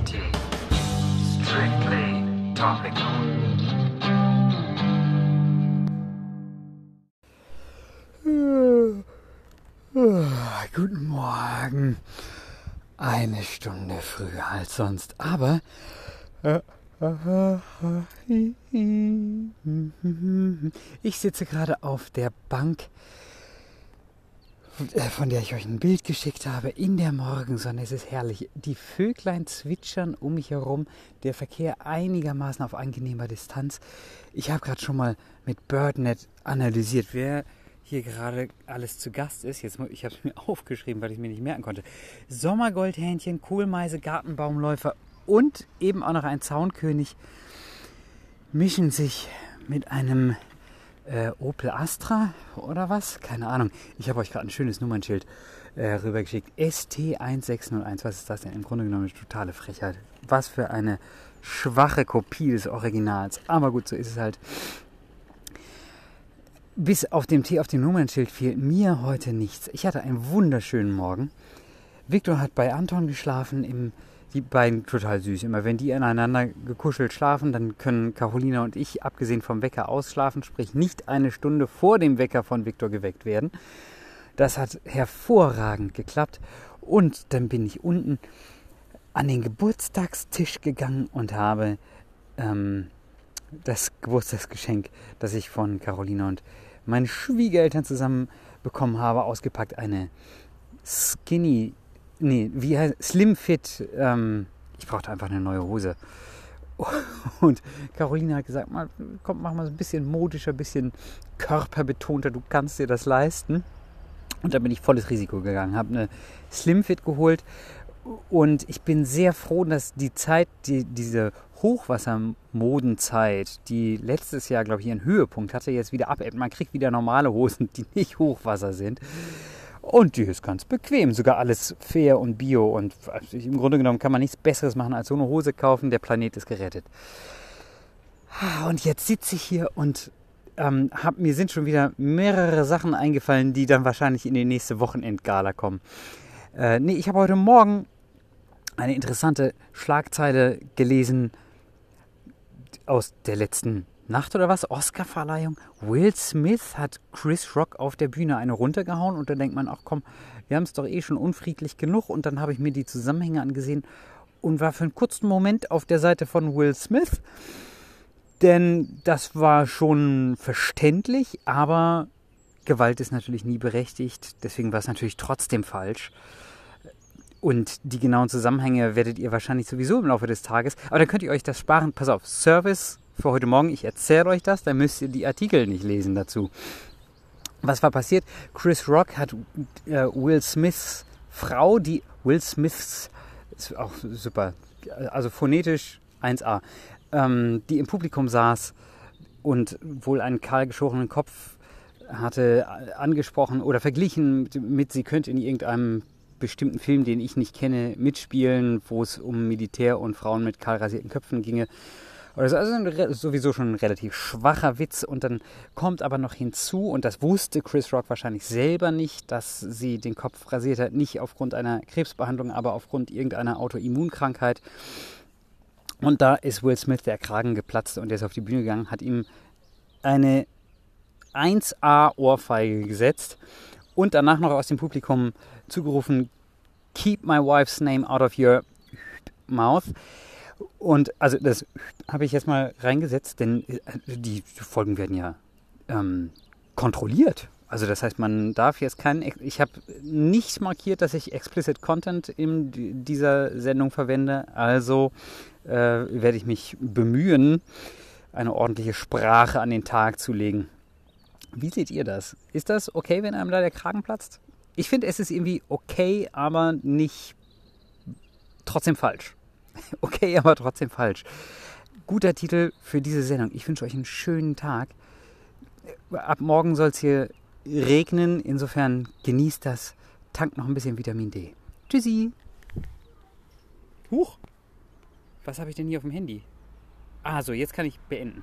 Variety. Strictly Topical. Guten Morgen. Eine Stunde früher als sonst, aber ich sitze gerade auf der Bank, von der ich euch ein Bild geschickt habe, in der Morgensonne. Es ist herrlich. Die Vöglein zwitschern um mich herum, der Verkehr einigermaßen auf angenehmer Distanz. Ich habe gerade schon mal mit Birdnet analysiert, wer hier gerade alles zu Gast ist. Jetzt, ich habe es mir aufgeschrieben, weil ich es mir nicht merken konnte. Sommergoldhähnchen, Kohlmeise, Gartenbaumläufer und eben auch noch ein Zaunkönig mischen sich mit einem Opel Astra oder was? Keine Ahnung. Ich habe euch gerade ein schönes Nummernschild rübergeschickt. ST1601. Was ist das denn? Im Grunde genommen eine totale Frechheit. Was für eine schwache Kopie des Originals. Aber gut, so ist es halt. Bis auf dem T auf dem Nummernschild fehlt mir heute nichts. Ich hatte einen wunderschönen Morgen. Victor hat bei Anton geschlafen. Die beiden total süß. Immer wenn die aneinander gekuschelt schlafen, dann können Carolina und ich, abgesehen vom Wecker, ausschlafen, sprich nicht eine Stunde vor dem Wecker von Victor geweckt werden. Das hat hervorragend geklappt. Und dann bin ich unten an den Geburtstagstisch gegangen und habe das Geburtstagsgeschenk, das ich von Carolina und meinen Schwiegereltern zusammen bekommen habe, ausgepackt. Eine Skinny... Nee, wie heißt Slim Fit? Ich brauchte einfach eine neue Hose. Und Carolina hat gesagt, komm, mach mal so ein bisschen modischer, ein bisschen körperbetonter, du kannst dir das leisten. Und da bin ich volles Risiko gegangen, habe eine Slim Fit geholt. Und ich bin sehr froh, dass die Zeit, diese Hochwassermodenzeit, die letztes Jahr, glaube ich, ihren Höhepunkt hatte, jetzt wieder abebbt. Man kriegt wieder normale Hosen, die nicht Hochwasser sind. Und die ist ganz bequem, sogar alles fair und bio und im Grunde genommen kann man nichts Besseres machen, als so eine Hose kaufen, der Planet ist gerettet. Und jetzt sitze ich hier und mir sind schon wieder mehrere Sachen eingefallen, die dann wahrscheinlich in die nächste Wochenendgala kommen. Ich habe heute Morgen eine interessante Schlagzeile gelesen aus der letzten Nacht oder was? Oscar-Verleihung. Will Smith hat Chris Rock auf der Bühne eine runtergehauen und dann denkt man, ach komm, wir haben es doch eh schon unfriedlich genug, und dann habe ich mir die Zusammenhänge angesehen und war für einen kurzen Moment auf der Seite von Will Smith, denn das war schon verständlich, aber Gewalt ist natürlich nie berechtigt, deswegen war es natürlich trotzdem falsch. Und die genauen Zusammenhänge werdet ihr wahrscheinlich sowieso im Laufe des Tages, aber dann könnt ihr euch das sparen. Pass auf, Service für heute Morgen, ich erzähle euch das, dann müsst ihr die Artikel nicht lesen dazu. Was war passiert? Chris Rock hat Will Smiths Frau, die Will Smiths, ist auch super, also phonetisch 1A, die im Publikum saß und wohl einen kahl geschorenen Kopf hatte, angesprochen oder verglichen mit, sie könnte in irgendeinem bestimmten Film, den ich nicht kenne, mitspielen, wo es um Militär und Frauen mit kahl rasierten Köpfen ginge. Also sowieso schon ein relativ schwacher Witz, und dann kommt aber noch hinzu, und das wusste Chris Rock wahrscheinlich selber nicht, dass sie den Kopf rasiert hat, nicht aufgrund einer Krebsbehandlung, aber aufgrund irgendeiner Autoimmunkrankheit. Und da ist Will Smith der Kragen geplatzt und der ist auf die Bühne gegangen, hat ihm eine 1A-Ohrfeige gesetzt und danach noch aus dem Publikum zugerufen, "Keep my wife's name out of your mouth." Und also das habe ich jetzt mal reingesetzt, denn die Folgen werden ja kontrolliert. Also das heißt, man darf jetzt keinen... Ich habe nicht markiert, dass ich Explicit Content in dieser Sendung verwende. Also werde ich mich bemühen, eine ordentliche Sprache an den Tag zu legen. Wie seht ihr das? Ist das okay, wenn einem da der Kragen platzt? Ich finde, es ist irgendwie okay, aber nicht... trotzdem falsch. Okay, aber trotzdem falsch. Guter Titel für diese Sendung. Ich wünsche euch einen schönen Tag. Ab morgen soll es hier regnen. Insofern genießt das. Tankt noch ein bisschen Vitamin D. Tschüssi. Huch. Was habe ich denn hier auf dem Handy? Ah, so, jetzt kann ich beenden.